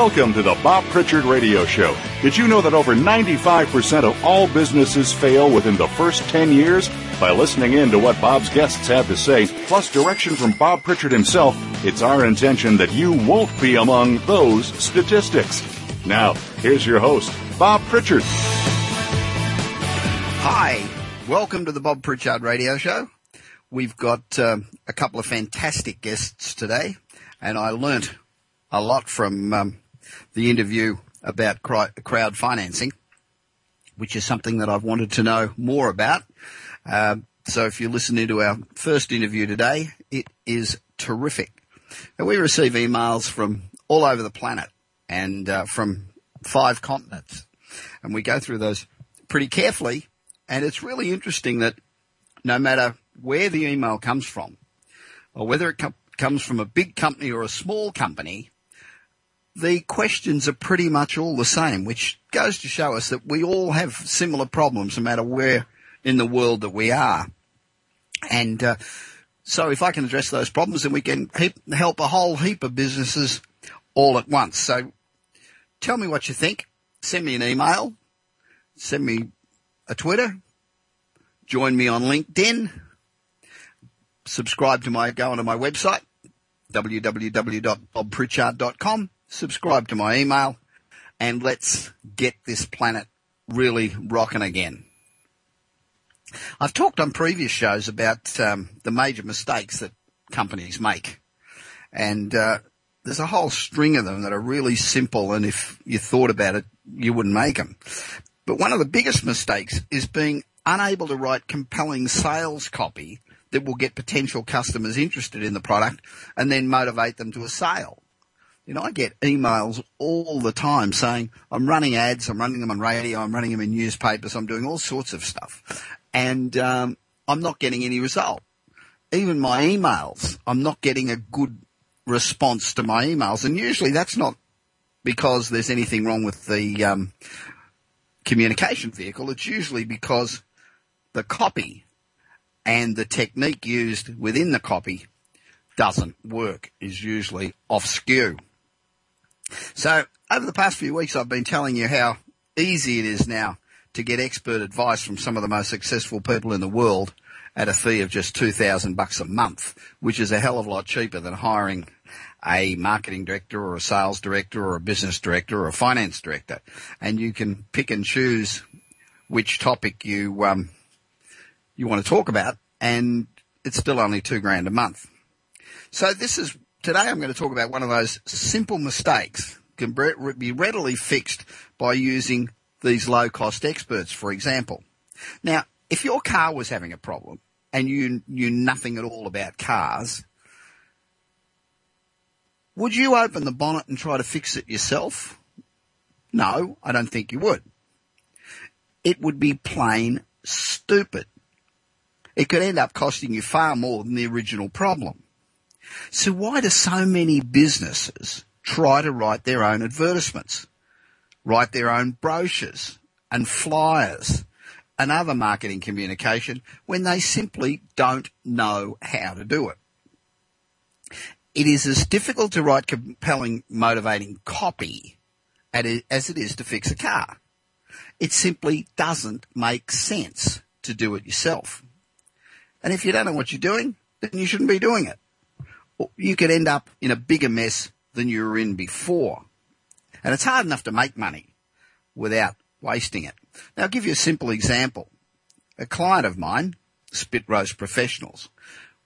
Welcome to the Bob Pritchard Radio Show. Did you know that over 95% of all businesses fail within the first 10 years? By listening in to what Bob's guests have to say, plus direction from Bob Pritchard himself, it's our intention that you won't be among those statistics. Now, here's your host, Bob Pritchard. Hi, welcome to the Bob Pritchard Radio Show. We've got a couple of fantastic guests today, and I learnt a lot from the interview about crowd financing, which is something that I've wanted to know more about. So if you listen into our first interview today, it is terrific. And we receive emails from all over the planet and from 5 continents. And we go through those pretty carefully. And it's really interesting that no matter where the email comes from, or whether it comes from a big company or a small company, the questions are pretty much all the same, which goes to show us that we all have similar problems no matter where in the world that we are. And so if I can address those problems, then we can help a whole heap of businesses all at once. So tell me what you think. Send me an email. Send me a Twitter. Join me on LinkedIn. Subscribe to go onto my website, www.bobpritchard.com. Subscribe to my email, and let's get this planet really rocking again. I've talked on previous shows about the major mistakes that companies make, and there's a whole string of them that are really simple, and if you thought about it, you wouldn't make them. But one of the biggest mistakes is being unable to write compelling sales copy that will get potential customers interested in the product and then motivate them to a sale. You know, I get emails all the time saying, I'm running ads, I'm running them on radio, I'm running them in newspapers, I'm doing all sorts of stuff. And I'm not getting any result. Even my emails, I'm not getting a good response to my emails. And usually that's not because there's anything wrong with the communication vehicle. It's usually because the copy and the technique used within the copy doesn't work, is usually off skew. So over the past few weeks, I've been telling you how easy it is now to get expert advice from some of the most successful people in the world at a fee of just $2,000 a month, which is a hell of a lot cheaper than hiring a marketing director or a sales director or a business director or a finance director. And you can pick and choose which topic you want to talk about, and it's still only $2,000 a month. So today I'm going to talk about one of those simple mistakes can be readily fixed by using these low-cost experts, for example. Now, if your car was having a problem and you knew nothing at all about cars, would you open the bonnet and try to fix it yourself? No, I don't think you would. It would be plain stupid. It could end up costing you far more than the original problem. So why do so many businesses try to write their own advertisements, write their own brochures and flyers and other marketing communication when they simply don't know how to do it? It is as difficult to write compelling, motivating copy as it is to fix a car. It simply doesn't make sense to do it yourself. And if you don't know what you're doing, then you shouldn't be doing it. You could end up in a bigger mess than you were in before. And it's hard enough to make money without wasting it. Now, I'll give you a simple example. A client of mine, Spit Roast Professionals,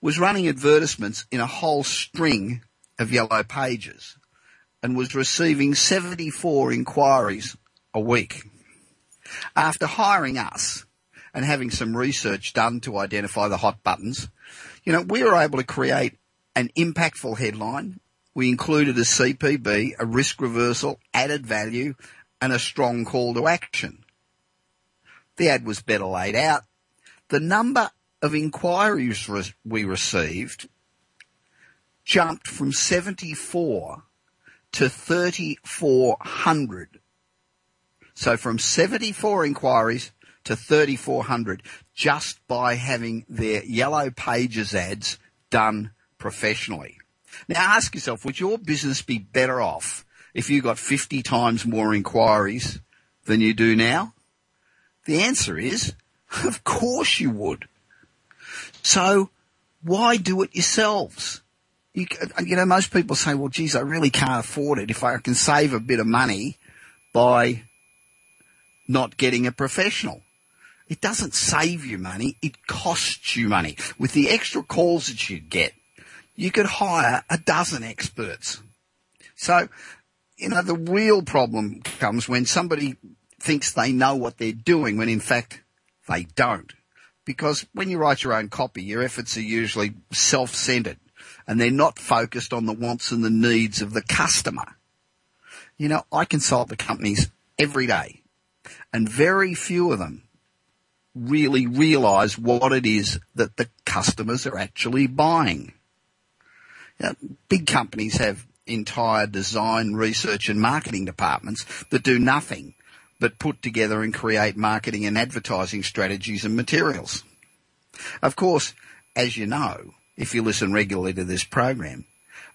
was running advertisements in a whole string of yellow pages and was receiving 74 inquiries a week. After hiring us and having some research done to identify the hot buttons, you know, we were able to create an impactful headline. We included a CPB, a risk reversal, added value, and a strong call to action. The ad was better laid out. The number of inquiries we received jumped from 74 to 3,400. So from 74 inquiries to 3,400 just by having their yellow pages ads done professionally. Now ask yourself, would your business be better off if you got 50 times more inquiries than you do now? The answer is, of course you would. So why do it yourselves? You know, most people say, well, geez, I really can't afford it. If I can save a bit of money by not getting a professional. It doesn't save you money. It costs you money. With the extra calls that you get, you could hire a dozen experts. So, you know, the real problem comes when somebody thinks they know what they're doing when in fact they don't. Because when you write your own copy, your efforts are usually self-centered and they're not focused on the wants and the needs of the customer. You know, I consult the companies every day and very few of them really realize what it is that the customers are actually buying. Now, big companies have entire design, research and marketing departments that do nothing but put together and create marketing and advertising strategies and materials. Of course, as you know, if you listen regularly to this program,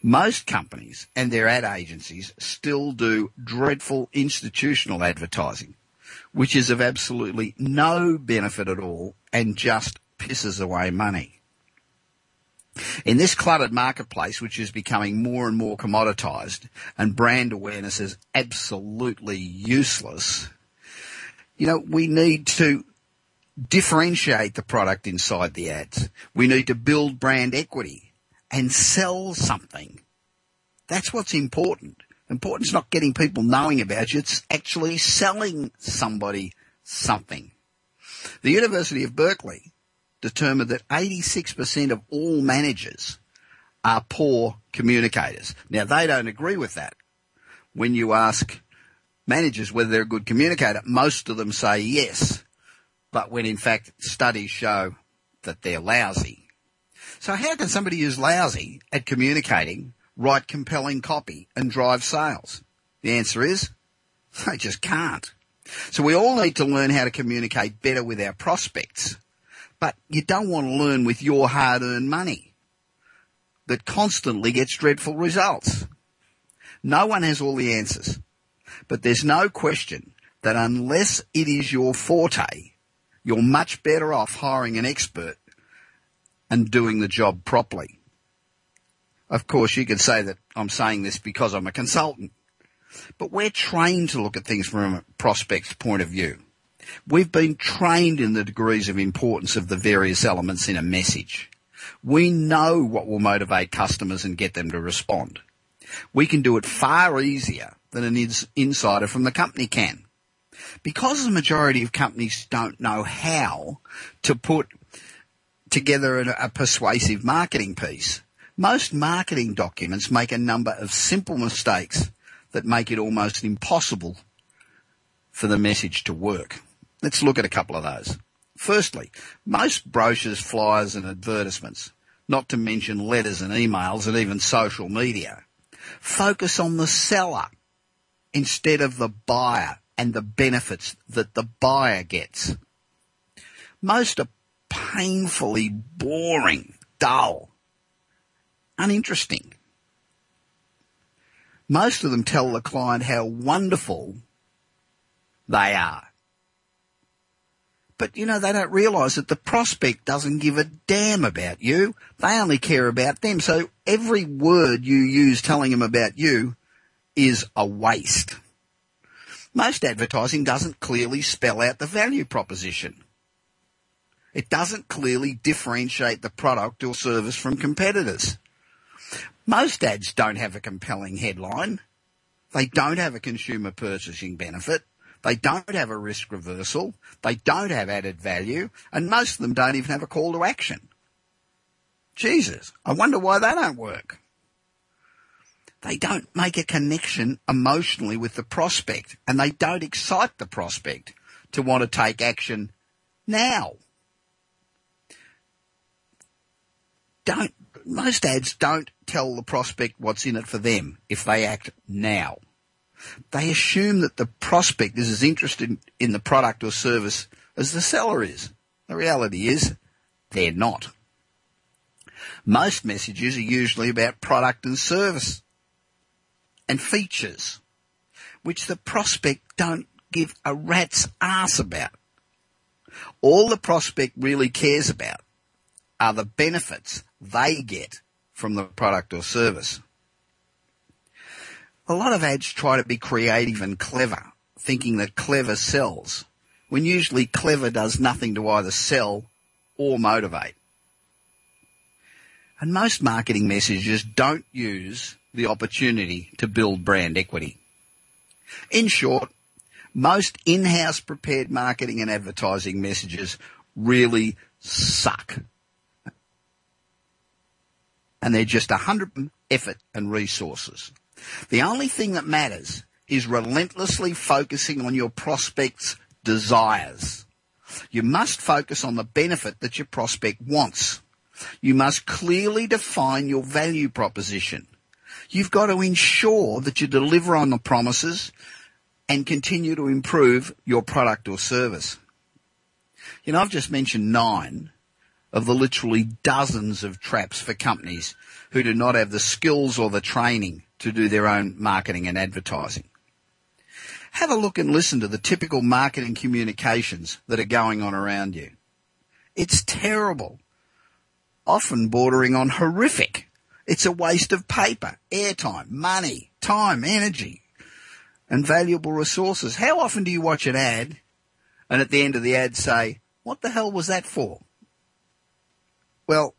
most companies and their ad agencies still do dreadful institutional advertising, which is of absolutely no benefit at all and just pisses away money. In this cluttered marketplace, which is becoming more and more commoditized and brand awareness is absolutely useless, you know, we need to differentiate the product inside the ads. We need to build brand equity and sell something. That's what's important. Important's not getting people knowing about you. It's actually selling somebody something. The University of Berkeley determined that 86% of all managers are poor communicators. Now, they don't agree with that. When you ask managers whether they're a good communicator, most of them say yes, but when in fact studies show that they're lousy. So how can somebody who's lousy at communicating write compelling copy and drive sales? The answer is they just can't. So we all need to learn how to communicate better with our prospects, but you don't want to learn with your hard-earned money that constantly gets dreadful results. No one has all the answers, but there's no question that unless it is your forte, you're much better off hiring an expert and doing the job properly. Of course, you could say that I'm saying this because I'm a consultant, but we're trained to look at things from a prospect's point of view. We've been trained in the degrees of importance of the various elements in a message. We know what will motivate customers and get them to respond. We can do it far easier than an insider from the company can. Because the majority of companies don't know how to put together a persuasive marketing piece, most marketing documents make a number of simple mistakes that make it almost impossible for the message to work. Let's look at a couple of those. Firstly, most brochures, flyers and advertisements, not to mention letters and emails and even social media, focus on the seller instead of the buyer and the benefits that the buyer gets. Most are painfully boring, dull, uninteresting. Most of them tell the client how wonderful they are. But, you know, they don't realise that the prospect doesn't give a damn about you. They only care about them. So every word you use telling them about you is a waste. Most advertising doesn't clearly spell out the value proposition. It doesn't clearly differentiate the product or service from competitors. Most ads don't have a compelling headline. They don't have a consumer purchasing benefit. They don't have a risk reversal. They don't have added value. And most of them don't even have a call to action. Jesus, I wonder why they don't work. They don't make a connection emotionally with the prospect, and they don't excite the prospect to want to take action now. Most ads don't tell the prospect what's in it for them if they act now. They assume that the prospect is as interested in the product or service as the seller is. The reality is they're not. Most messages are usually about product and service and features which the prospect don't give a rat's ass about. All the prospect really cares about are the benefits they get from the product or service. A lot of ads try to be creative and clever, thinking that clever sells, when usually clever does nothing to either sell or motivate. And most marketing messages don't use the opportunity to build brand equity. In short, most in-house prepared marketing and advertising messages really suck. And they're just 100% effort and resources. The only thing that matters is relentlessly focusing on your prospect's desires. You must focus on the benefit that your prospect wants. You must clearly define your value proposition. You've got to ensure that you deliver on the promises and continue to improve your product or service. You know, I've just mentioned 9 of the literally dozens of traps for companies who do not have the skills or the training to do their own marketing and advertising. Have a look and listen to the typical marketing communications that are going on around you. It's terrible, often bordering on horrific. It's a waste of paper, airtime, money, time, energy, and valuable resources. How often do you watch an ad and at the end of the ad say, what the hell was that for? Well,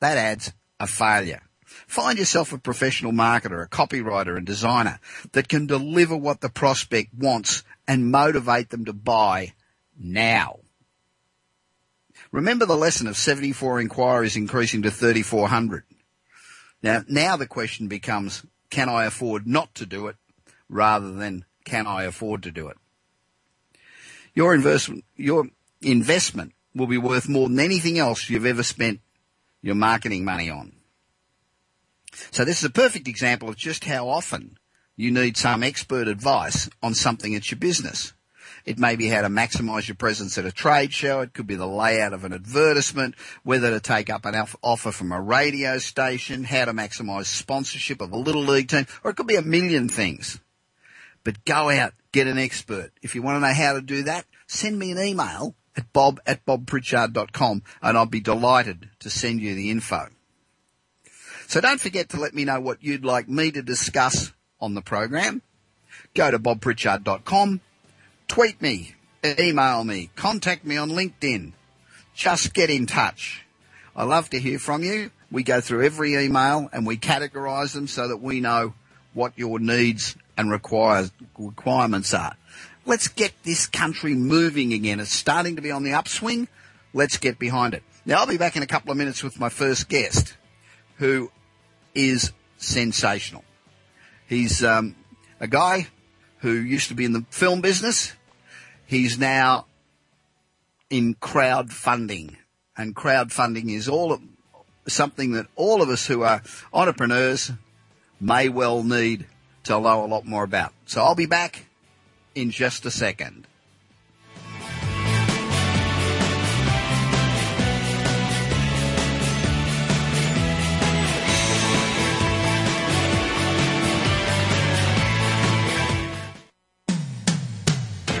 that ad's a failure. Find yourself a professional marketer, a copywriter and designer that can deliver what the prospect wants and motivate them to buy now. Remember the lesson of 74 inquiries increasing to 3,400. Now the question becomes, can I afford not to do it, rather than can I afford to do it? Your investment will be worth more than anything else you've ever spent your marketing money on. So this is a perfect example of just how often you need some expert advice on something at your business. It may be how to maximize your presence at a trade show. It could be the layout of an advertisement, whether to take up an offer from a radio station, how to maximize sponsorship of a little league team, or it could be a million things. But go out, get an expert. If you want to know how to do that, send me an email at bob@bobpritchard.com and I'll be delighted to send you the info. So don't forget to let me know what you'd like me to discuss on the program. Go to bobpritchard.com, tweet me, email me, contact me on LinkedIn. Just get in touch. I love to hear from you. We go through every email and we categorize them so that we know what your needs and requirements are. Let's get this country moving again. It's starting to be on the upswing. Let's get behind it. Now, I'll be back in a couple of minutes with my first guest, who is sensational. He's a guy who used to be in the film business. He's now in crowdfunding. And crowdfunding is something that all of us who are entrepreneurs may well need to know a lot more about. So I'll be back in just a second.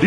Do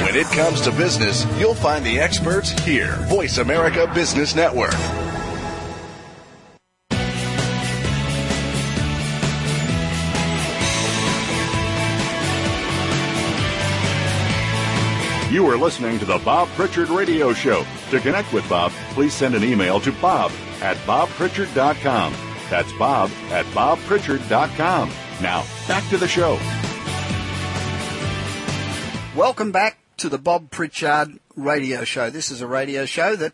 When it comes to business, you'll find the experts here. Voice America Business Network. You are listening to the Bob Pritchard Radio Show. To connect with Bob, please send an email to bob@bobpritchard.com. That's bob@bobpritchard.com. Now, back to the show. Welcome back to the Bob Pritchard Radio Show. This is a radio show that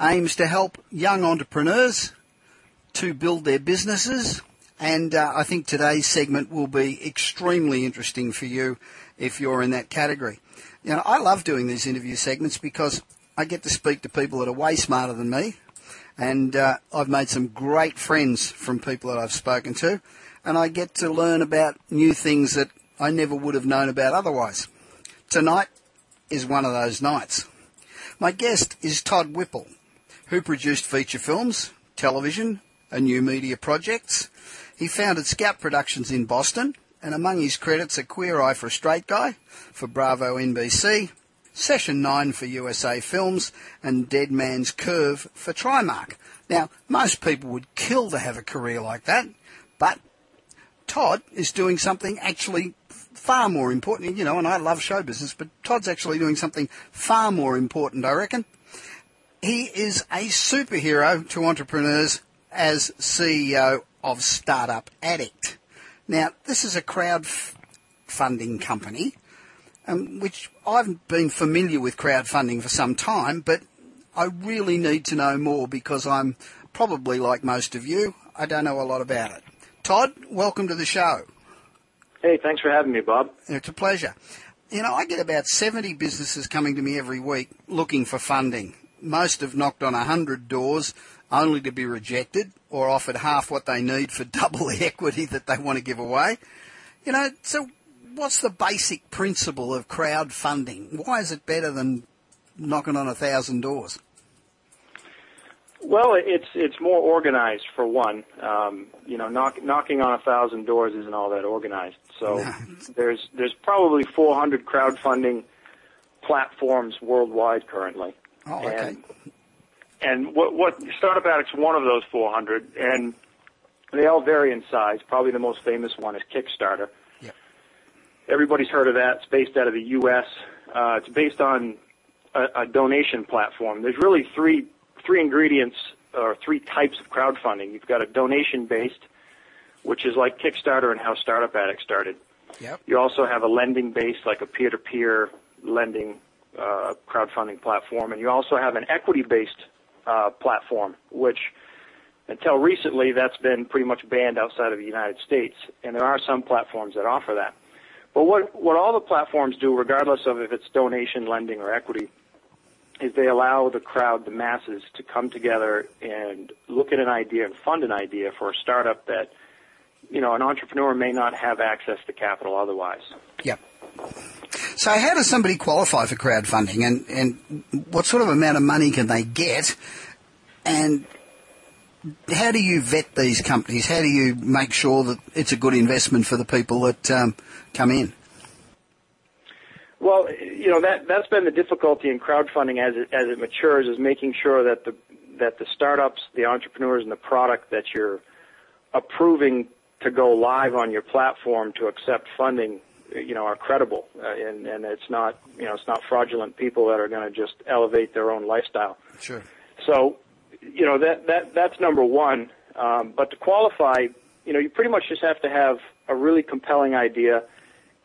aims to help young entrepreneurs to build their businesses. And I think today's segment will be extremely interesting for you if you're in that category. You know, I love doing these interview segments because I get to speak to people that are way smarter than me, and I've made some great friends from people that I've spoken to, and I get to learn about new things that I never would have known about otherwise. Tonight is one of those nights. My guest is Todd Whipple, who produced feature films, television, and new media projects. He founded Scout Productions in Boston, and among his credits are Queer Eye for a Straight Guy for Bravo NBC, Session 9 for USA Films, and Dead Man's Curve for Trimark. Now, most people would kill to have a career like that, but Todd is doing something actually far more important, you know, and I love show business, but Todd's actually doing something far more important, I reckon. He is a superhero to entrepreneurs as CEO of Startup Addict. Now, this is a crowdfunding company, which I've been familiar with crowdfunding for some time, but I really need to know more because I'm probably, like most of you, I don't know a lot about it. Todd, welcome to the show. Hey, thanks for having me, Bob. It's a pleasure. You know, I get about 70 businesses coming to me every week looking for funding. Most have knocked on 100 doors only to be rejected or offered half what they need for double the equity that they want to give away. You know, so what's the basic principle of crowdfunding? Why is it better than knocking on 1,000 doors? Well, it's more organized, for one. You know, knocking on 1,000 doors isn't all that organized. So no. There's probably 400 crowdfunding platforms worldwide currently. Oh, okay. And what Startup Addict's one of those 400, and they all vary in size. Probably the most famous one is Kickstarter. Yep. Everybody's heard of that. It's based out of the U.S. It's based on a donation platform. There's really three ingredients or three types of crowdfunding. You've got a donation-based, which is like Kickstarter and how Startup Addict started. Yep. You also have a lending-based, like a peer-to-peer lending crowdfunding platform, and you also have an equity-based platform, which until recently that's been pretty much banned outside of the United States, and there are some platforms that offer that. But what all the platforms do, regardless of if it's donation, lending, or equity, is they allow the crowd, the masses, to come together and look at an idea and fund an idea for a startup that, you know, an entrepreneur may not have access to capital otherwise. Yep. So how does somebody qualify for crowdfunding, and what sort of amount of money can they get, and how do you vet these companies? How do you make sure that it's a good investment for the people that come in? Well, you know, that's been the difficulty in crowdfunding as it matures, is making sure that the startups, the entrepreneurs, and the product that you're approving to go live on your platform to accept funding, you know, are credible, and it's not fraudulent people that are going to just elevate their own lifestyle. Sure. So, you know, that's number one. But to qualify, you know, you pretty much just have to have a really compelling idea,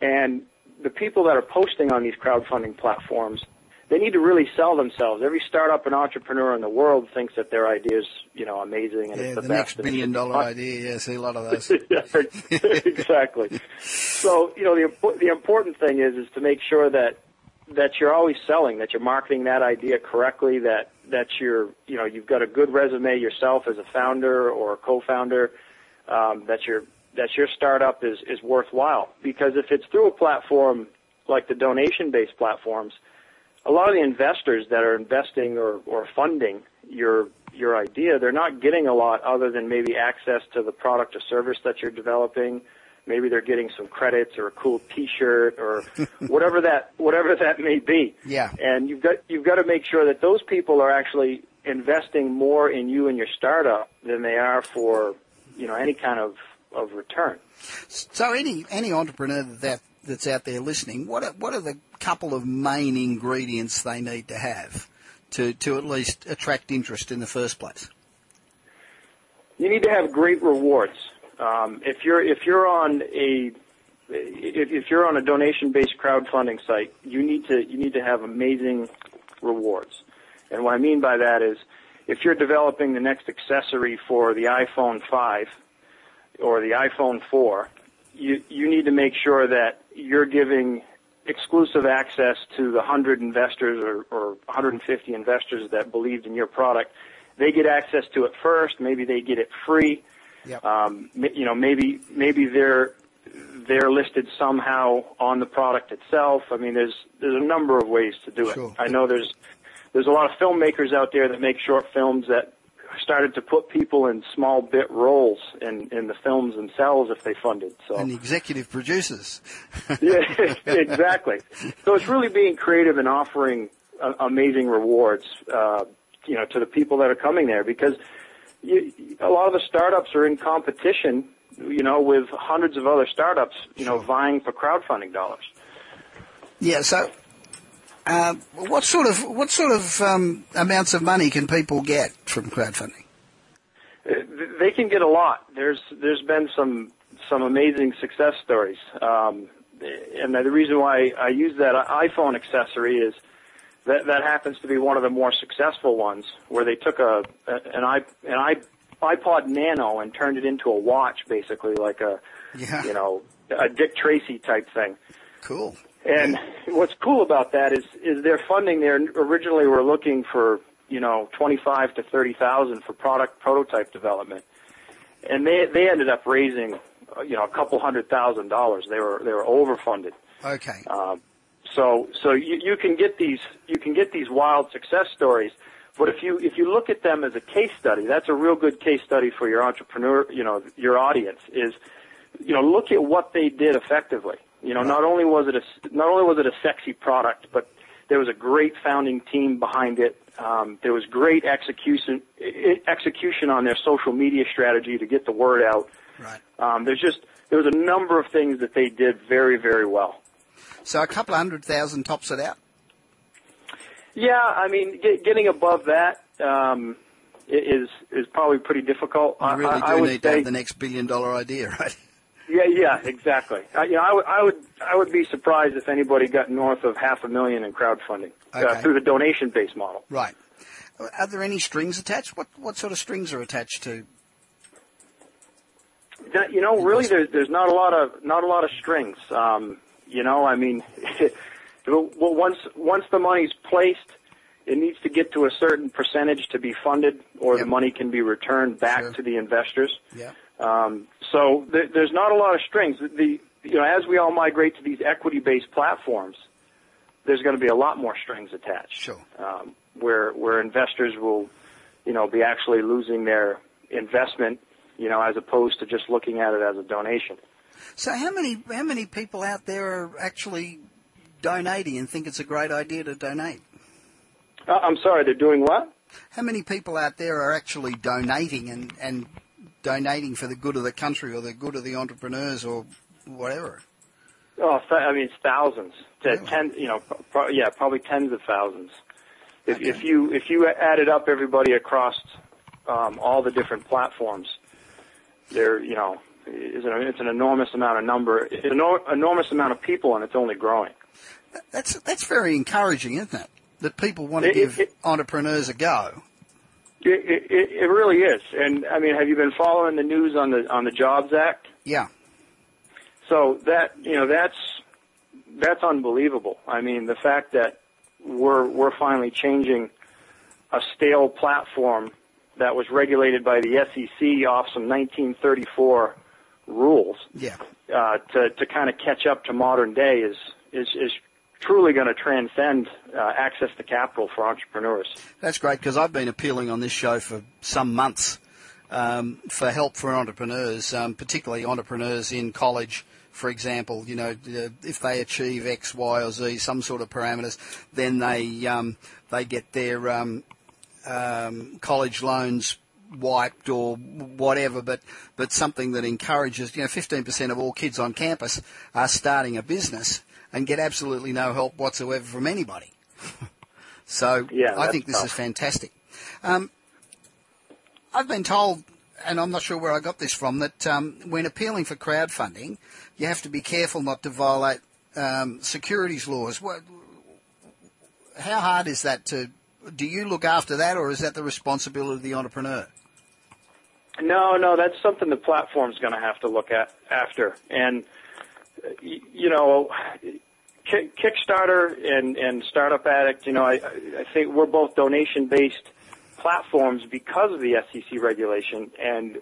and the people that are posting on these crowdfunding platforms, they need to really sell themselves. Every startup and entrepreneur in the world thinks that their idea is, you know, amazing and it's the best. Yeah, the next billion-dollar idea. Yeah, I see a lot of those. Exactly. So, you know, the important thing is to make sure that you're always selling, that you're marketing that idea correctly, that you're, you know, you've got a good resume yourself as a founder or a co-founder, that your startup is worthwhile. Because if it's through a platform like the donation-based platforms, a lot of the investors that are investing or funding your idea, they're not getting a lot other than maybe access to the product or service that you're developing. Maybe they're getting some credits or a cool T-shirt or whatever that may be. Yeah. And you've got to make sure that those people are actually investing more in you and your startup than they are for, you know, any kind of return. So any entrepreneur that that's out there listening, what are the couple of main ingredients they need to have to at least attract interest in the first place? You need to have great rewards. If you're on a donation-based crowdfunding site, you need to have amazing rewards. And what I mean by that is, if you're developing the next accessory for the iPhone 5 or the iPhone 4, you need to make sure that you're giving exclusive access to the 100 investors or 150 investors that believed in your product. They get access to it first. Maybe they get it free. Yep. Maybe they're listed somehow on the product itself. I mean, there's a number of ways to do it. Sure. I know there's a lot of filmmakers out there that make short films that started to put people in small bit roles in the films themselves if they funded. So. And executive producers. Yeah, exactly. So it's really being creative and offering amazing rewards, to the people that are coming there, because a lot of the startups are in competition, with hundreds of other startups, vying for crowdfunding dollars. Yeah. So, what sort of amounts of money can people get from crowdfunding? They can get a lot. There's been some amazing success stories, and the reason why I use that iPhone accessory is that happens to be one of the more successful ones, where they took an iPod Nano and turned it into a watch, basically, like a Dick Tracy type thing. Cool. And what's cool about that is their funding there originally were looking for, $25,000 to $30,000 for product prototype development. And they ended up raising, a couple $100,000. They were overfunded. Okay. So you can get these wild success stories, but if you look at them as a case study, that's a real good case study for your entrepreneur, your audience is, look at what they did effectively. Not only was it a sexy product, but there was a great founding team behind it. There was great execution on their social media strategy to get the word out. Right. There was a number of things that they did very, very well. So a couple of 100,000 tops it out? Yeah, I mean, getting above that is probably pretty difficult. You really need to have the next billion-dollar idea, right? Yeah, exactly. I would be surprised if anybody got north of $500,000 in crowdfunding through the donation-based model. Right. Are there any strings attached? What sort of strings are attached to? Really, there's not a lot of strings. Once the money's placed, it needs to get to a certain percentage to be funded, or the money can be returned back to the investors. Yeah. So there's not a lot of strings. As we all migrate to these equity-based platforms, there's going to be a lot more strings attached. Sure. Where investors will, be actually losing their investment, as opposed to just looking at it as a donation. So how many people out there are actually donating and think it's a great idea to donate? I'm sorry, they're doing what? How many people out there are actually donating and donating for the good of the country or the good of the entrepreneurs or whatever? Oh, I mean, it's thousands. Really? Probably tens of thousands. If you added up everybody across all the different platforms, they're, it's an enormous amount of enormous amount of people, and it's only growing. That's very encouraging, isn't it? That people want to give entrepreneurs a go. It really is, and I mean, have you been following the news on the Jobs Act? Yeah. So that's unbelievable. I mean, the fact that we're finally changing a stale platform that was regulated by the SEC off some 1934. Rules, to kind of catch up to modern day is truly going to transcend access to capital for entrepreneurs. That's great, because I've been appealing on this show for some months for help for entrepreneurs, particularly entrepreneurs in college. For example, if they achieve X, Y, or Z, some sort of parameters, then they get their college loans wiped or whatever, but something that encourages, 15% of all kids on campus are starting a business and get absolutely no help whatsoever from anybody. So I think this is fantastic. I've been told, and I'm not sure where I got this from, that when appealing for crowdfunding, you have to be careful not to violate securities laws. How hard is that to... Do you look after that, or is that the responsibility of the entrepreneur? No, that's something the platform's going to have to look at after. And, Kickstarter and Startup Addict, I think we're both donation-based platforms because of the SEC regulation. And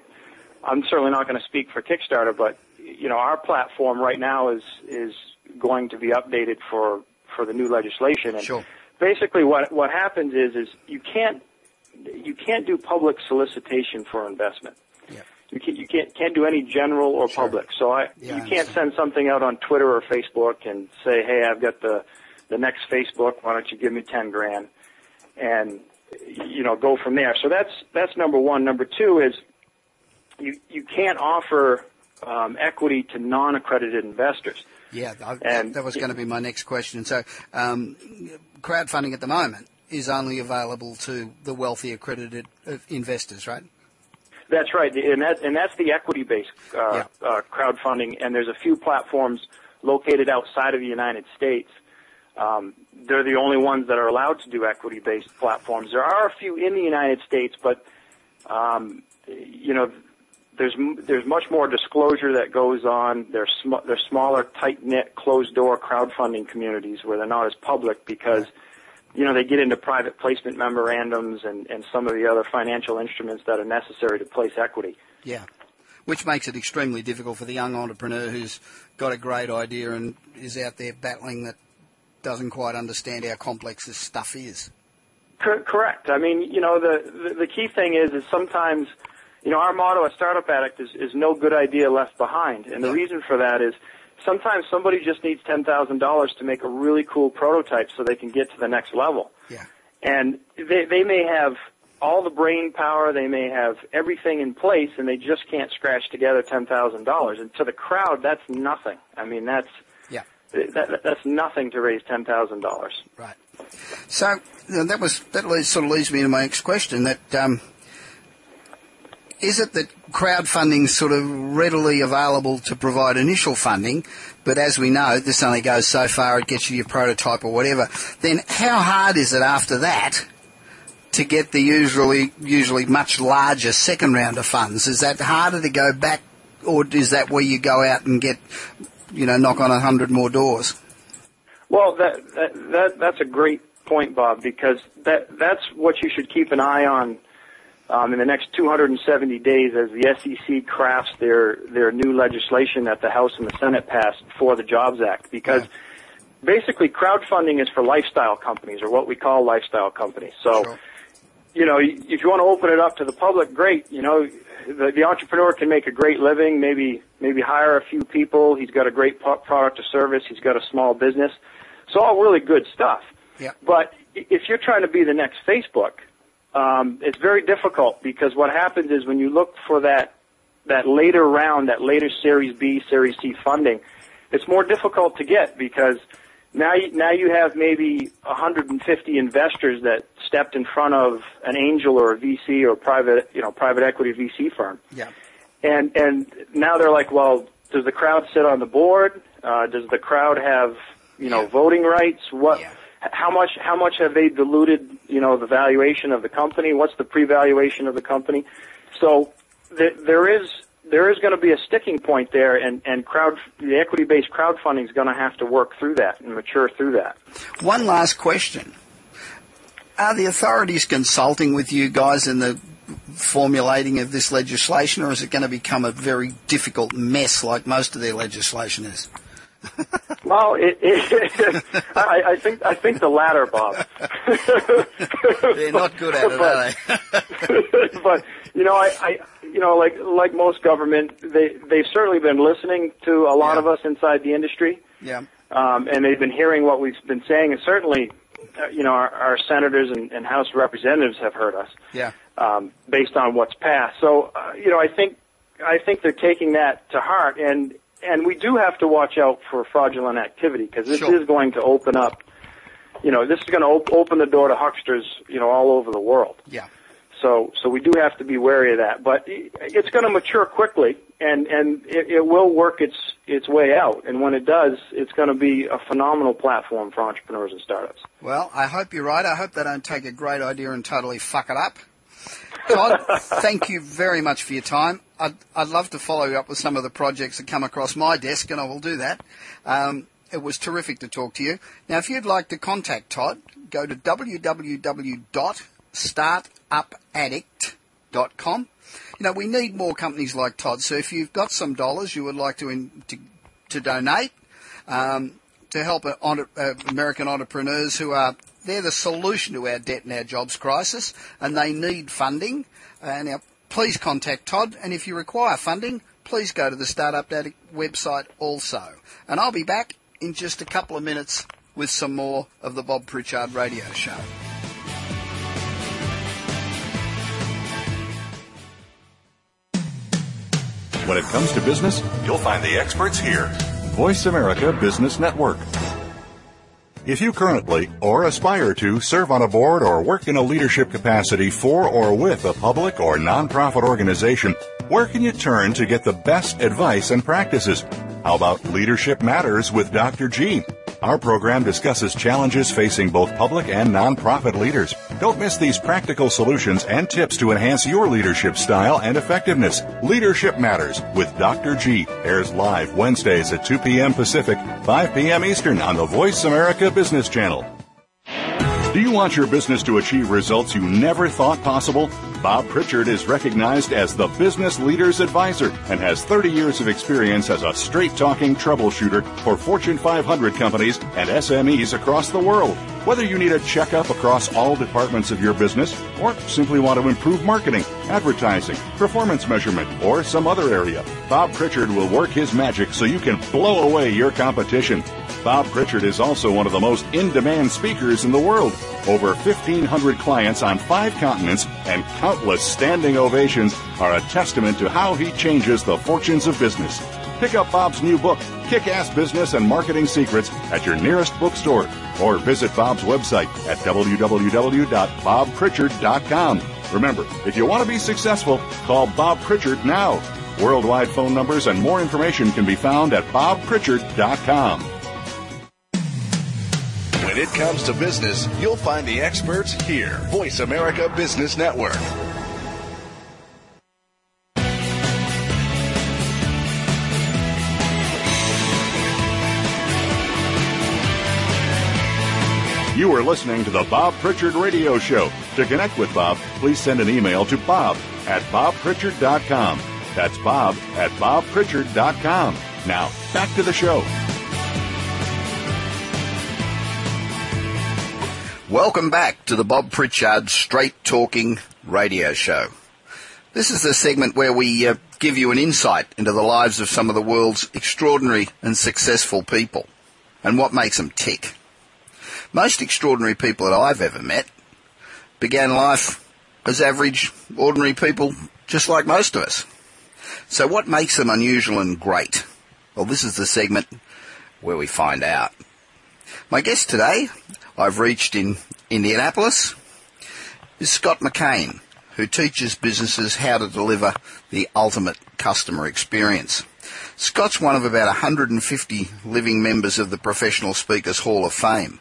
I'm certainly not going to speak for Kickstarter, but, our platform right now is going to be updated for the new legislation. And sure. Basically, what happens is you can't do public solicitation for investment. Yeah. You can't do any general or public. So you can't send something out on Twitter or Facebook and say, hey, I've got the next Facebook. Why don't you give me $10,000, and go from there. So that's number one. Number two is you can't offer equity to non-accredited investors. Yeah, that was going to be my next question. So crowdfunding at the moment is only available to the wealthy accredited investors, right? That's right, and that's the equity-based crowdfunding, and there's a few platforms located outside of the United States. They're the only ones that are allowed to do equity-based platforms. There are a few in the United States, but, there's much more disclosure that goes on. There's smaller, tight-knit, closed-door crowdfunding communities where they're not as public because, they get into private placement memorandums and some of the other financial instruments that are necessary to place equity. Yeah, which makes it extremely difficult for the young entrepreneur who's got a great idea and is out there battling that doesn't quite understand how complex this stuff is. Correct. I mean, the key thing is sometimes... our motto at Startup Addict is no good idea left behind. And the reason for that is sometimes somebody just needs $10,000 to make a really cool prototype so they can get to the next level. Yeah. And they may have all the brain power, they may have everything in place, and they just can't scratch together $10,000. And to the crowd, that's nothing. I mean, that's nothing to raise $10,000. Right. So that sort of leads me to my next question, that... Is it that crowdfunding is sort of readily available to provide initial funding, but as we know, this only goes so far, it gets you your prototype or whatever. Then how hard is it after that to get the usually much larger second round of funds? Is that harder to go back, or is that where you go out and get, knock on 100 more doors? Well, that's a great point, Bob, because that's what you should keep an eye on. In the next 270 days, as the SEC crafts their new legislation that the House and the Senate passed for the Jobs Act, because basically crowdfunding is for lifestyle companies, or what we call lifestyle companies. So, if you want to open it up to the public, great. The entrepreneur can make a great living, maybe hire a few people. He's got a great product or service. He's got a small business. It's all really good stuff. Yeah. But if you're trying to be the next Facebook, it's very difficult, because what happens is when you look for that later round, that later Series B, Series C funding, it's more difficult to get, because now you have maybe 150 investors that stepped in front of an angel or a VC or private equity VC firm. Yeah. And now they're like, well, does the crowd sit on the board? Does the crowd have, voting rights? What? Yeah. How much have they diluted, the valuation of the company? What's the pre-valuation of the company? So there is going to be a sticking point there, and the equity-based crowdfunding is going to have to work through that and mature through that. One last question. Are the authorities consulting with you guys in the formulating of this legislation, or is it going to become a very difficult mess like most of their legislation is? Well, I think the latter, Bob. They're not good at it, are they? But like most government, they've certainly been listening to a lot of us inside the industry. Yeah. And they've been hearing what we've been saying, and certainly, our senators and House representatives have heard us. Yeah. based on what's passed. So, I think they're taking that to heart, and we do have to watch out for fraudulent activity, because this is going to open up, this is going to open the door to hucksters, all over the world. Yeah. So we do have to be wary of that, but it's going to mature quickly, and it will work its way out. And when it does, it's going to be a phenomenal platform for entrepreneurs and startups. Well, I hope you're right. I hope they don't take a great idea and totally fuck it up. Todd, thank you very much for your time. I'd love to follow you up with some of the projects that come across my desk, and I will do that. It was terrific to talk to you. Now, if you'd like to contact Todd, go to www.startupaddict.com. We need more companies like Todd, so if you've got some dollars you would like to donate to help American entrepreneurs who are, they're the solution to our debt and our jobs crisis, and they need funding. Now, please contact Todd, and if you require funding, please go to the Startup Addict website also. And I'll be back in just a couple of minutes with some more of the Bob Pritchard Radio Show. When it comes to business, you'll find the experts here. Voice America Business Network. If you currently or aspire to serve on a board or work in a leadership capacity for or with a public or nonprofit organization, where can you turn to get the best advice and practices? How about Leadership Matters with Dr. G? Our program discusses challenges facing both public and nonprofit leaders. Don't miss these practical solutions and tips to enhance your leadership style and effectiveness. Leadership Matters with Dr. G airs live Wednesdays at 2 p.m. Pacific, 5 p.m. Eastern on the Voice America Business Channel. Do you want your business to achieve results you never thought possible? Bob Pritchard is recognized as the business leader's advisor and has 30 years of experience as a straight-talking troubleshooter for Fortune 500 companies and SMEs across the world. Whether you need a checkup across all departments of your business or simply want to improve marketing, advertising, performance measurement, or some other area, Bob Pritchard will work his magic so you can blow away your competition. Bob Pritchard is also one of the most in-demand speakers in the world. Over 1,500 clients on 5 continents and countless standing ovations are a testament to how he changes the fortunes of business. Pick up Bob's new book, Kick-Ass Business and Marketing Secrets, at your nearest bookstore, or visit Bob's website at www.bobpritchard.com. Remember, if you want to be successful, call Bob Pritchard now. Worldwide phone numbers and more information can be found at bobpritchard.com. When it comes to business, you'll find the experts here. Voice America Business Network. You are listening to the Bob Pritchard Radio Show. To connect with Bob, please send an email to bob at bobpritchard.com. That's bob at bobpritchard.com. Now, back to the show. Welcome back to the Bob Pritchard Straight Talking Radio Show. This is the segment where we give you an insight into the lives of some of the world's extraordinary and successful people and what makes them tick. Most extraordinary people that I've ever met began life as average, ordinary people just like most of us. So what makes them unusual and great? Well, this is the segment where we find out. My guest today, I've reached in Indianapolis, is Scott McKain, who teaches businesses how to deliver the ultimate customer experience. Scott's one of about 150 living members of the Professional Speakers Hall of Fame.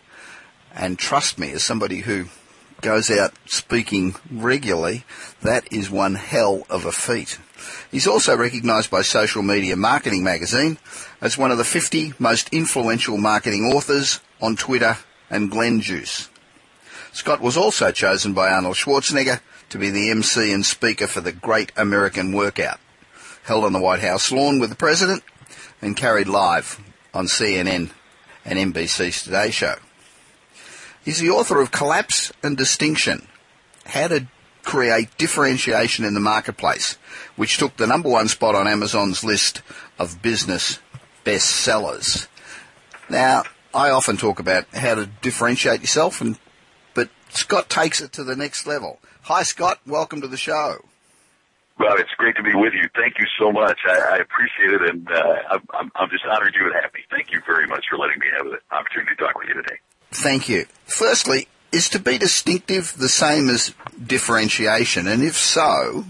And trust me, as somebody who goes out speaking regularly, that is one hell of a feat. He's also recognised by Social Media Marketing Magazine as one of the 50 most influential marketing authors on Twitter and Glen Juice. Scott was also chosen by Arnold Schwarzenegger to be the MC and speaker for the Great American Workout, held on the White House lawn with the President and carried live on CNN and NBC's Today Show. He's the author of Collapse of Distinction, How to Create Differentiation in the Marketplace, which took the #1 spot on Amazon's list of business bestsellers. Now, I often talk about how to differentiate yourself, and but Scott takes it to the next level. Hi, Scott. Welcome to the show. Well, it's great to be with you. Thank you so much. I appreciate it, and I'm just honored you and happy. Thank you very much for letting me have the opportunity to talk with you today. Thank you. Firstly, is to be distinctive the same as differentiation? And if so,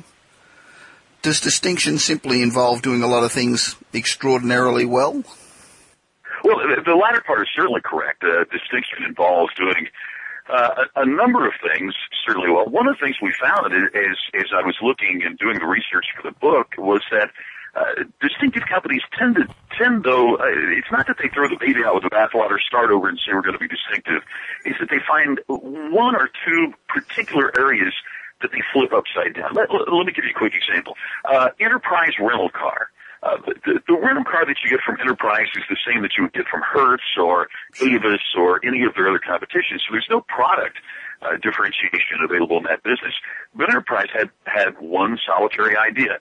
does distinction simply involve doing a lot of things extraordinarily well? Well, the latter part is certainly correct. Distinction involves doing a number of things, certainly well. One of the things we found as I was looking and doing the research for the book was that distinctive companies tend, though, it's not that they throw the baby out with the bathwater, start over and say we're going to be distinctive. It's that they find one or two particular areas that they flip upside down. Let me give you a quick example. Enterprise rental car. The rental car that you get from Enterprise is the same that you would get from Hertz or Avis or any of their other competitions. So there's no product differentiation available in that business. But Enterprise had one solitary idea.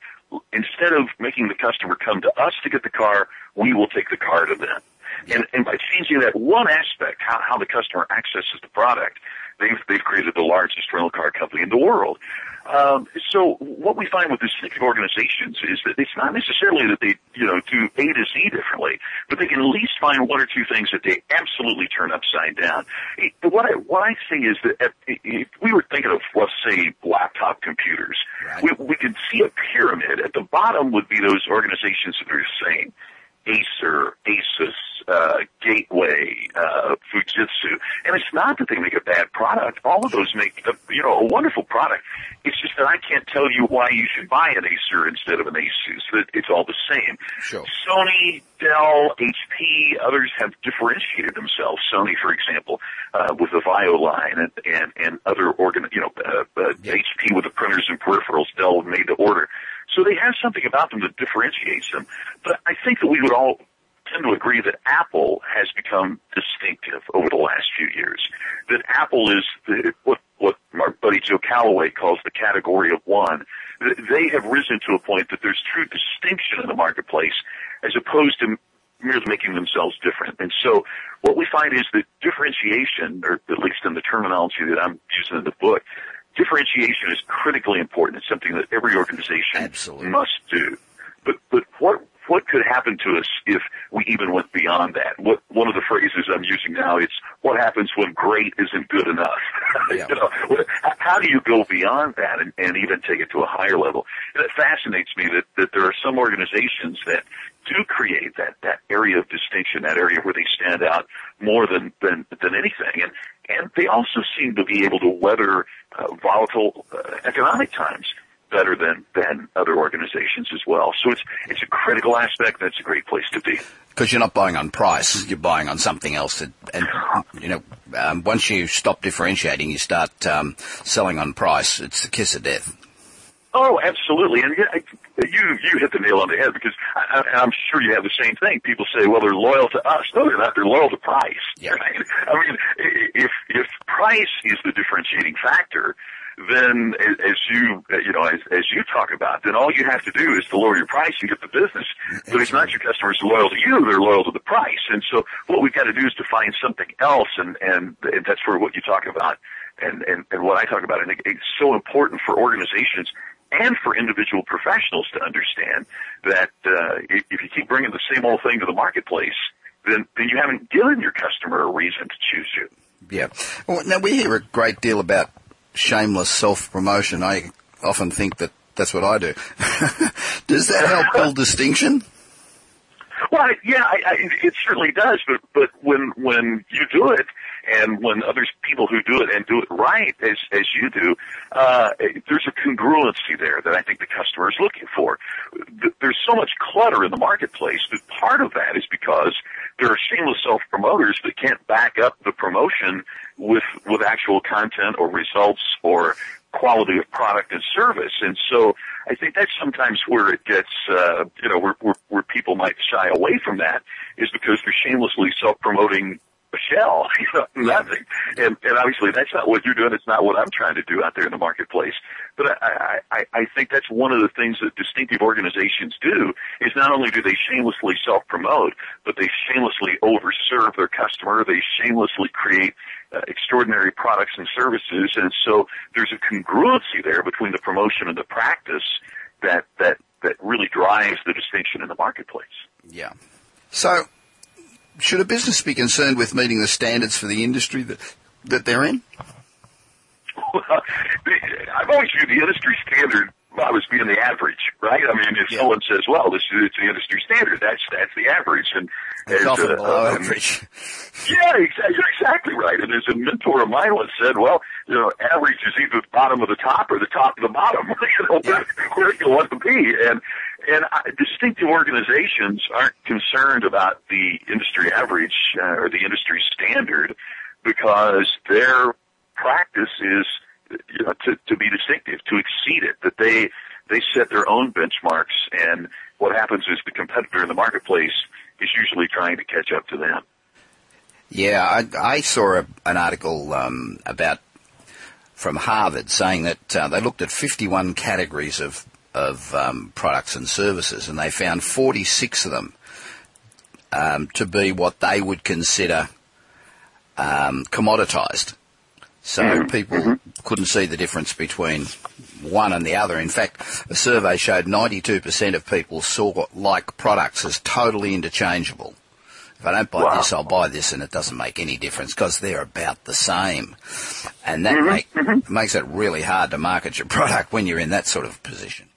Instead of making the customer come to us to get the car, we will take the car to them. And by changing that one aspect, how the customer accesses the product, they've created the largest rental car company in the world. So what we find with distinctive organizations is that it's not necessarily that they, do A to Z differently, but they can at least find one or two things that they absolutely turn upside down. What I say is that if we were thinking of, let's say, laptop computers, right, we could see a pyramid. At the bottom would be those organizations that are the same. Acer, Asus, Gateway, Fujitsu. And it's not that they make a bad product. All of those make a wonderful product. It's just that I can't tell you why you should buy an Acer instead of an Asus. It's all the same. Sure. Sony, Dell, HP, others have differentiated themselves. Sony, for example, with the VAIO line and other HP with the printers and peripherals, Dell made to order. So they have something about them that differentiates them. But I think that we would all tend to agree that Apple has become distinctive over the last few years, that Apple is what my buddy Joe Calloway calls the category of one. They have risen to a point that there's true distinction in the marketplace as opposed to merely making themselves different. And so what we find is that differentiation, or at least in the terminology that I'm using in the book, differentiation is critically important. It's something that every organization absolutely must do. But what could happen to us if we even went beyond that? One of the phrases I'm using now is, what happens when great isn't good enough? Yeah. How do you go beyond that and even take it to a higher level? And it fascinates me that there are some organizations that do create that area of distinction, that area where they stand out more than anything. And they also seem to be able to weather volatile economic times better than other organizations as well. So it's a critical aspect. That's a great place to be. Because you're not buying on price. You're buying on something else. And once you stop differentiating, you start selling on price. It's the kiss of death. Oh, absolutely. And you hit the nail on the head, because I'm sure you have the same thing. People say, well, they're loyal to us. No, they're not. They're loyal to price. Yeah. Right? I mean, if price is the differentiating factor, then as you talk about, then all you have to do is to lower your price and get the business. But it's not your customers loyal to you; they're loyal to the price. And so, what we've got to do is to find something else, and that's where what you talk about, and what I talk about, and it's so important for organizations and for individual professionals to understand that if you keep bringing the same old thing to the marketplace, then you haven't given your customer a reason to choose you. Yeah. Well, now we hear a great deal about shameless self-promotion. I often think that that's what I do. Does that help build distinction? Well, it certainly does. But when you do it, and when other people who do it and do it right, as you do, there's a congruency there that I think the customer is looking for. There's so much clutter in the marketplace that part of that is because there are shameless self-promoters that can't back up the promotion with actual content or results or quality of product and service. And so I think that's sometimes where it gets, where people might shy away from that, is because they're shamelessly self-promoting a shell, nothing. And obviously that's not what you're doing. It's not what I'm trying to do out there in the marketplace. But I think that's one of the things that distinctive organizations do, is not only do they shamelessly self-promote, but they shamelessly overserve their customer. They shamelessly create extraordinary products and services. And so there's a congruency there between the promotion and the practice that really drives the distinction in the marketplace. Yeah. So should a business be concerned with meeting the standards for the industry that they're in? Well, I've always viewed the industry standard, Bob, as being the average, right? I mean, if someone says, well, it's the industry standard, that's the average. And it's often below average. Yeah, exactly right. And as a mentor of mine once said, well, you know, average is either the bottom of the top or the top of the bottom. You know, where you want to be. And distinctive organizations aren't concerned about the industry average or the industry standard because their practice is, you know, to be distinctive, to exceed it, that they set their own benchmarks. And what happens is the competitor in the marketplace is usually trying to catch up to them. Yeah, I saw an article about from Harvard saying that they looked at 51 categories of products and services, and they found 46 of them to be what they would consider commoditized. So people couldn't see the difference between one and the other. In fact, a survey showed 92% of people saw like products as totally interchangeable. If I don't buy this, I'll buy this, and it doesn't make any difference because they're about the same. And that makes it really hard to market your product when you're in that sort of position.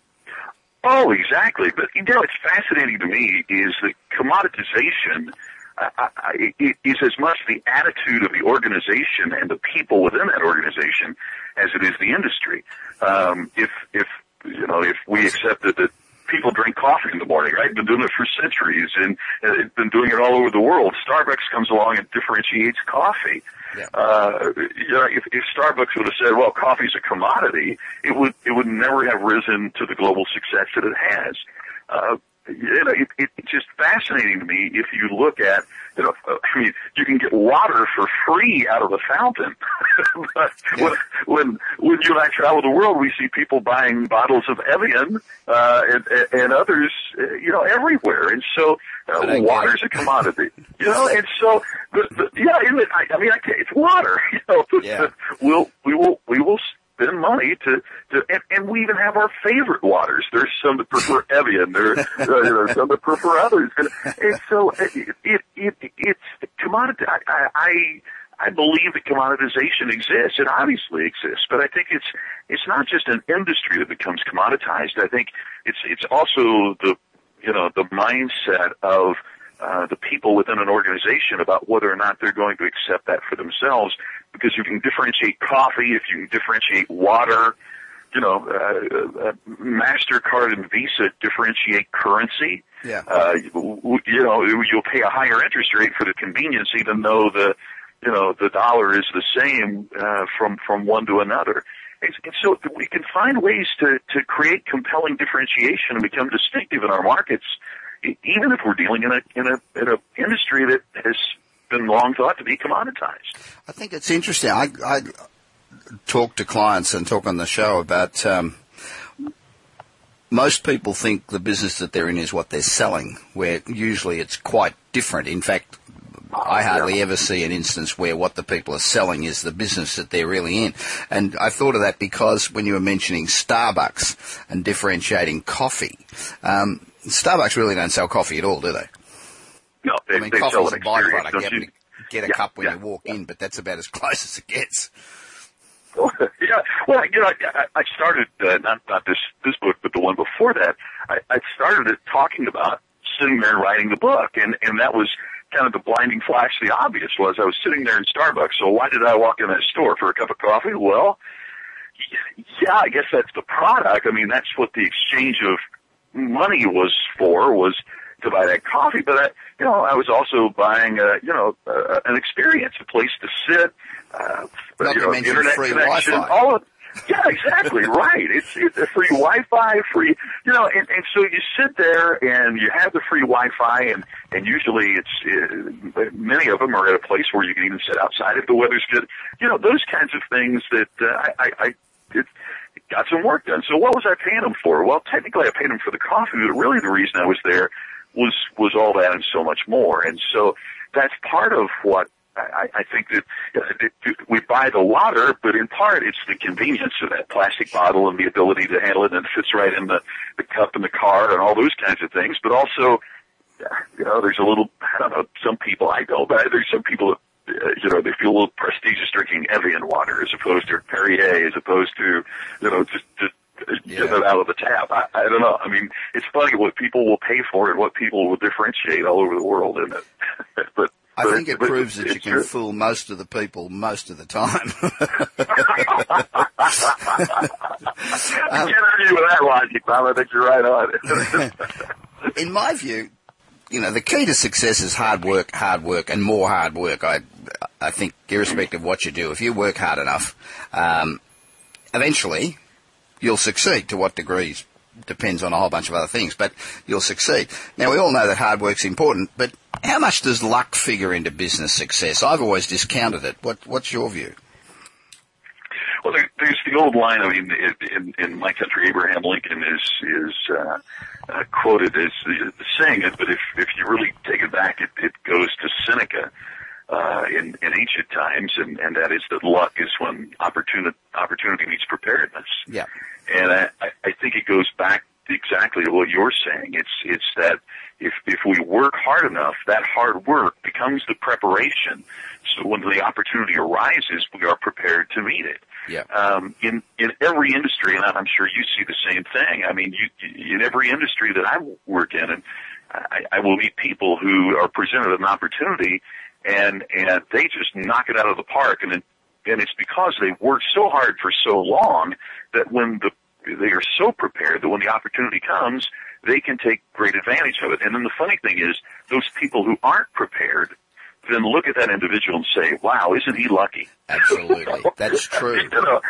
Oh, exactly. But, you know, it's fascinating to me is that commoditization it is as much the attitude of the organization and the people within that organization as it is the industry. If we accepted that people drink coffee in the morning, right? Been doing it for centuries, and they've been doing it all over the world. Starbucks comes along and differentiates coffee. Yeah. If Starbucks would have said, "Well, coffee's a commodity," it would never have risen to the global success that it has. It's just fascinating to me if you look at, you can get water for free out of a fountain. But when you and I travel the world, we see people buying bottles of Evian, and others, everywhere. And so, water's a commodity, and so, it's water, we will spend money and we even have our favorite waters. There's some that prefer Evian. There are some that prefer others. And so it's commodity. I believe that commoditization exists. It obviously exists, but I think it's not just an industry that becomes commoditized. I think it's also the mindset of the people within an organization about whether or not they're going to accept that for themselves, because you can differentiate coffee, if you can differentiate water, MasterCard and Visa differentiate currency. Yeah. You'll pay a higher interest rate for the convenience, even though the dollar is the same from one to another. And so we can find ways to create compelling differentiation and become distinctive in our markets, even if we're dealing in a industry that has been long thought to be commoditized. I think it's interesting. I talk to clients and talk on the show about most people think the business that they're in is what they're selling, where usually it's quite different. In fact, I hardly ever see an instance where what the people are selling is the business that they're really in. And I thought of that because when you were mentioning Starbucks and differentiating coffee, Starbucks really don't sell coffee at all, do they? No, they sell an experience. You have to get a cup when you walk in, but that's about as close as it gets. Yeah, well, I started not this book, but the one before that. I started talking about sitting there and writing the book, and that was kind of the blinding flash. The obvious was I was sitting there in Starbucks. So why did I walk in that store for a cup of coffee? Well, yeah, I guess that's the product. I mean, that's what the exchange of money was to buy that coffee, but I was also buying an experience, a place to sit, internet free connection, Wi-Fi. Exactly right. It's a free Wi-Fi, free, and so you sit there and you have the free Wi-Fi, and usually many of them are at a place where you can even sit outside if the weather's good. Those kinds of things that it got some work done. So what was I paying them for? Well, technically I paid them for the coffee, but really the reason I was there was all that and so much more. And so that's part of what I think that we buy the water, but in part it's the convenience of that plastic bottle and the ability to handle it, and it fits right in the cup in the car and all those kinds of things. But also, you know, there's a little, I don't know, some people I know, but there's some people, you know, they feel a little prestigious drinking Evian water as opposed to Perrier, as opposed to, you know, just get it out of the tap. I don't know. I mean, it's funny what people will pay for and what people will differentiate all over the world in it. But I think it proves that you can fool most of the people most of the time. I can't argue with that logic, Bob. I think you're right on it. In my view, you know, the key to success is hard work, and more hard work. I think, irrespective of what you do, if you work hard enough, eventually you'll succeed. To what degrees depends on a whole bunch of other things, but you'll succeed. Now, we all know that hard work's important, but how much does luck figure into business success? I've always discounted it. What's your view? Well, there's the old line. I mean, in my country, Abraham Lincoln is quoted as saying it, but if you really take it back, it goes to Seneca in ancient times, and that is that luck is when opportunity meets preparedness. Yeah. And I think it goes back exactly to what you're saying. It's that if we work hard enough, that hard work becomes the preparation. So when the opportunity arises, we are prepared to meet it. Yeah. In every industry, and I'm sure you see the same thing. I mean, in every industry that I work in, and I will meet people who are presented an opportunity, and they just knock it out of the park, and it's because they worked so hard for so long that when they are so prepared that when the opportunity comes, they can take great advantage of it. And then the funny thing is, those people who aren't prepared then look at that individual and say, wow, isn't he lucky? Absolutely. That's true. You know,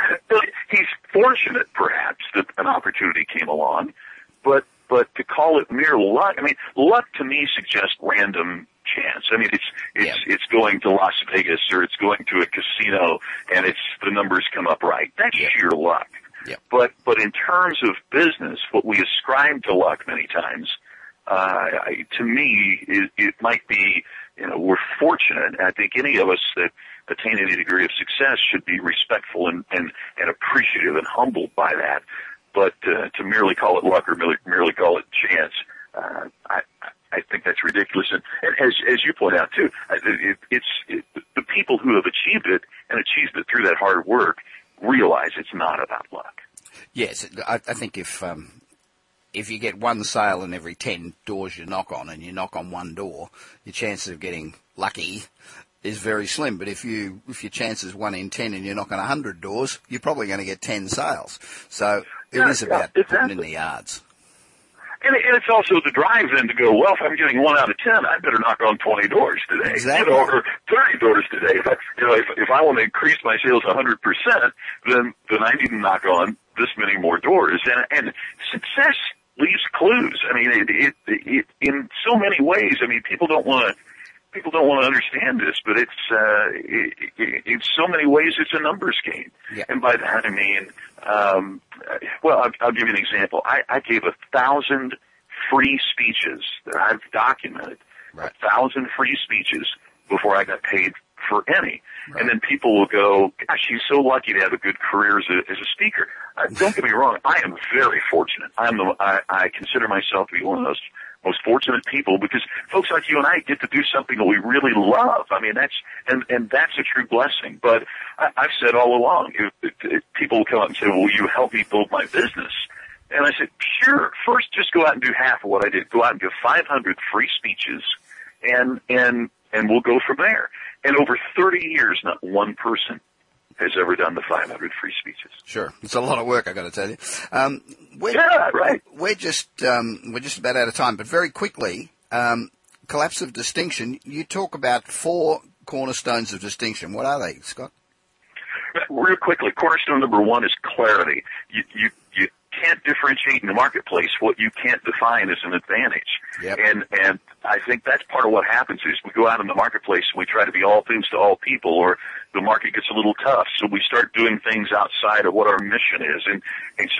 he's fortunate, perhaps, that an opportunity came along, but to call it mere luck, I mean, luck to me suggests random chance. I mean, it's going to Las Vegas or it's going to a casino and it's the numbers come up right. That's sheer luck. Yep. But in terms of business, what we ascribe to luck many times, to me, it might be, you know, we're fortunate. I think any of us that attain any degree of success should be respectful and appreciative and humbled by that. But to merely call it luck or merely call it chance, I think that's ridiculous. And as you point out too, it's the people who have achieved it and achieved it through that hard work realize it's not about luck. Yes, I think if you get one sale in every 10 doors you knock on, and you knock on one door, your chances of getting lucky is very slim. But if your chance is 1 in 10 and you knock on 100 doors, you're probably going to get 10 sales. So it is about putting in the yards. And it's also the drive then to go, well, if I'm getting 1 out of 10, I better knock on 20 doors today. Exactly. You know, or 30 doors today. If I want to increase my sales 100%, then I need to knock on this many more doors. And success leaves clues. I mean, it in so many ways. I mean, people don't want to understand this, but it's in so many ways it's a numbers game. Yeah. And by that I mean, I'll give you an example. I gave 1,000 free speeches that I've documented. Right. 1,000 free speeches before I got paid for any. Right. And then people will go, gosh, he's so lucky to have a good career as a speaker. Don't get me wrong, I am very fortunate. I consider myself to be one of those most fortunate people, because folks like you and I get to do something that we really love. I mean, that's a true blessing. But I've said all along, people will come up and say, well, will you help me build my business? And I said, sure. First, just go out and do half of what I did. Go out and give 500 free speeches, and we'll go from there. And over 30 years, not one person has ever done the 500 free speeches. Sure. It's a lot of work, I gotta tell you. We're just about out of time, but very quickly, Collapse of Distinction, you talk about 4 cornerstones of distinction. What are they, Scott? Real quickly, cornerstone number 1 is clarity. You can't differentiate in the marketplace what you can't define as an advantage. Yep. And I think that's part of what happens is we go out in the marketplace and we try to be all things to all people, or the market gets a little tough, so we start doing things outside of what our mission is. And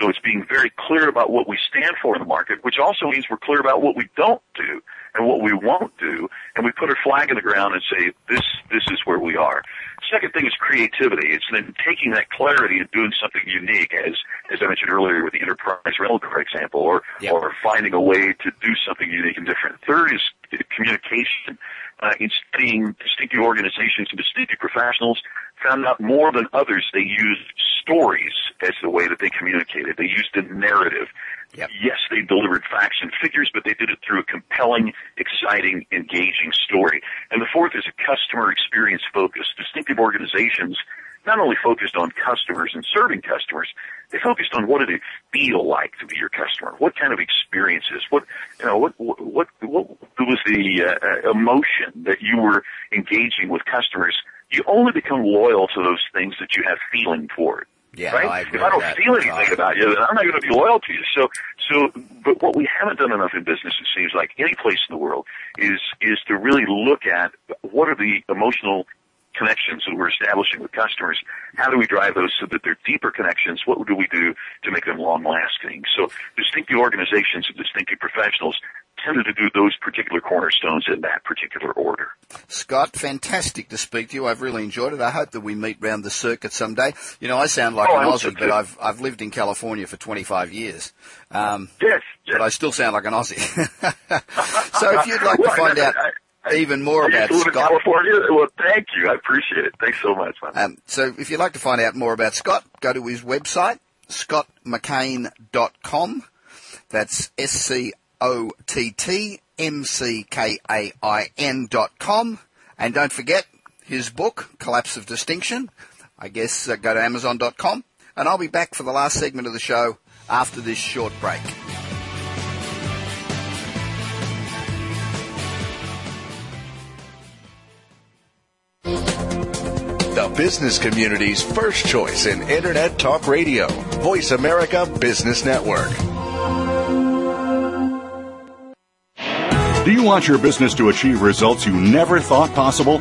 so it's being very clear about what we stand for in the market, which also means we're clear about what we don't do. and what we won't do, and we put a flag in the ground and say, this is where we are. Second thing is creativity. It's then taking that clarity and doing something unique, as I mentioned earlier with the enterprise rental car example, or finding a way to do something unique and different. Third is communication. In studying distinctive organizations and distinctive professionals, found out more than others they used stories as the way that they communicated. They used a narrative. Yep. Yes, they delivered facts and figures, but they did it through a compelling, exciting, engaging story. And the fourth is a customer experience focus. Distinctive organizations not only focused on customers and serving customers, they focused on what did it feel like to be your customer, what kind of experiences, what was the emotion that you were engaging with customers. You only become loyal to those things that you have feeling toward. Yeah, right? No, I agree. If I don't feel anything about you, then I'm not going to be loyal to you. But what we haven't done enough in business, it seems like, any place in the world, is to really look at what are the emotional connections that we're establishing with customers. How do we drive those so that they're deeper connections? What do we do to make them long-lasting? So distinctive organizations and distinctive professionals tended to do those particular cornerstones in that particular order. Scott, fantastic to speak to you. I've really enjoyed it. I hope that we meet round the circuit someday. You know, I sound like an Aussie, but I've lived in California for 25 years. Yes. But I still sound like an Aussie. So if you'd like to find out... Even more about Scott. Well, thank you. I appreciate it. Thanks so much, man. So if you'd like to find out more about Scott, go to his website, scottmckain.com. That's scottmckain.com. And don't forget his book, Collapse of Distinction. I guess go to amazon.com. And I'll be back for the last segment of the show after this short break. The business community's first choice in Internet Talk Radio, Voice America Business Network. Do you want your business to achieve results you never thought possible?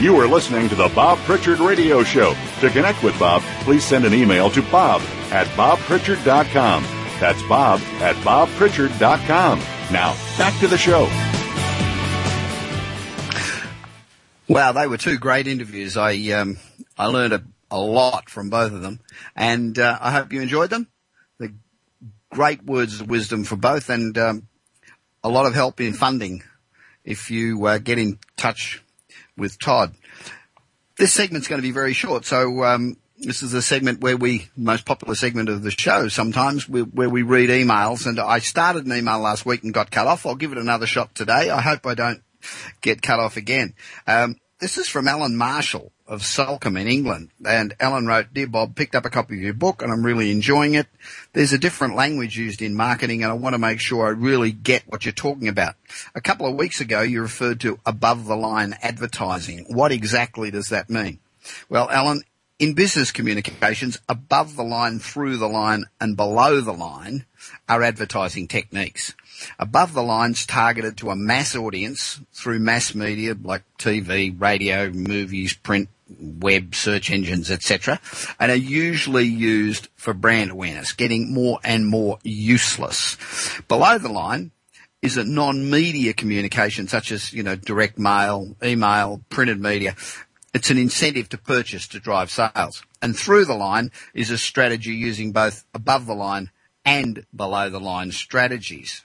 You are listening to the Bob Pritchard Radio Show. To connect with Bob, please send an email to bob@bobpritchard.com. That's bob@bobpritchard.com. Now, back to the show. Wow, they were two great interviews. I learned a lot from both of them, and I hope you enjoyed them. The great words of wisdom for both, and a lot of help in funding if you get in touch with Todd. This segment's going to be very short, so this is a segment where most popular segment of the show sometimes, where we read emails, and I started an email last week and got cut off. I'll give it another shot today. I hope I don't get cut off again. This is from Alan Marshall of Sulcombe in England, and Alan wrote, "Dear Bob, picked up a copy of your book and I'm really enjoying it. There's a different language used in marketing and I want to make sure I really get what you're talking about. A couple of weeks ago you referred to above-the-line advertising. What exactly does that mean?" Well, Alan, in business communications, above the line, through the line and below the line are advertising techniques. Above the line's targeted to a mass audience through mass media like TV, radio, movies, print, web, search engines, etc., and are usually used for brand awareness, getting more and more useless. Below the line is a non-media communication such as, direct mail, email, printed media. It's an incentive to purchase to drive sales. And through the line is a strategy using both above the line and below the line strategies.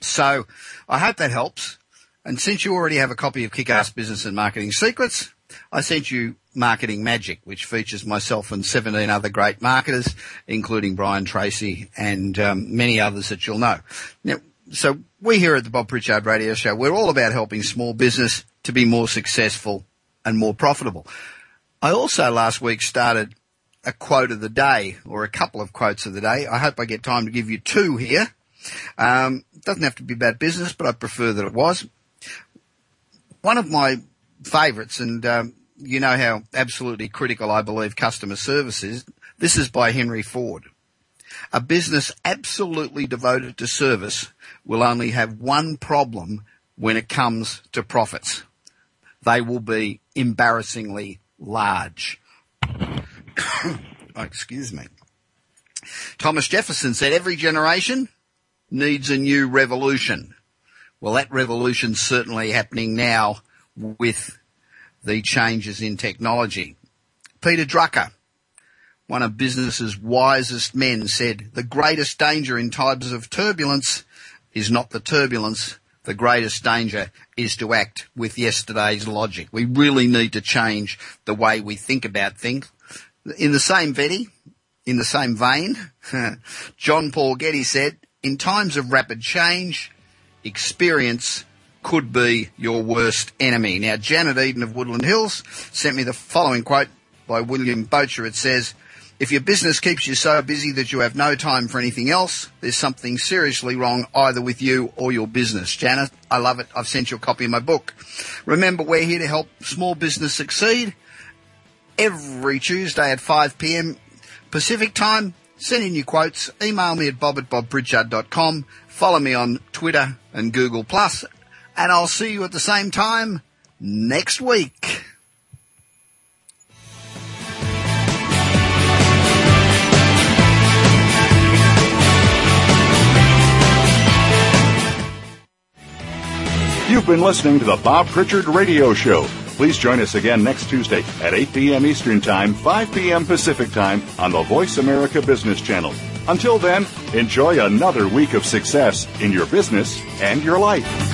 So I hope that helps. And since you already have a copy of Kick-Ass Business and Marketing Secrets, I sent you Marketing Magic, which features myself and 17 other great marketers, including Brian Tracy and many others that you'll know. Now, so we here at the Bob Pritchard Radio Show, we're all about helping small business to be more successful and more profitable. I also last week started a quote of the day, or a couple of quotes of the day. I hope I get time to give you two here. It doesn't have to be about business, but I prefer that it was. One of my favorites, and you know how absolutely critical I believe customer service is. This is by Henry Ford. A business absolutely devoted to service will only have one problem when it comes to profits. They will be embarrassingly large. Excuse me. Thomas Jefferson said, every generation needs a new revolution. Well, that revolution's certainly happening now with the changes in technology. Peter Drucker, one of business's wisest men, said, the greatest danger in times of turbulence is not the turbulence. The greatest danger is to act with yesterday's logic. We really need to change the way we think about things. In the same vein, John Paul Getty said, in times of rapid change, experience could be your worst enemy. Now, Janet Eden of Woodland Hills sent me the following quote by William Bocher. It says, if your business keeps you so busy that you have no time for anything else, there's something seriously wrong either with you or your business. Janet, I love it. I've sent you a copy of my book. Remember, we're here to help small business succeed. Every Tuesday at 5 p.m. Pacific time, send in your quotes. Email me at bob@bobpritchard.com. Follow me on Twitter and Google+. And I'll see you at the same time next week. You've been listening to the Bob Pritchard Radio Show. Please join us again next Tuesday at 8 p.m. Eastern Time, 5 p.m. Pacific Time on the Voice America Business Channel. Until then, enjoy another week of success in your business and your life.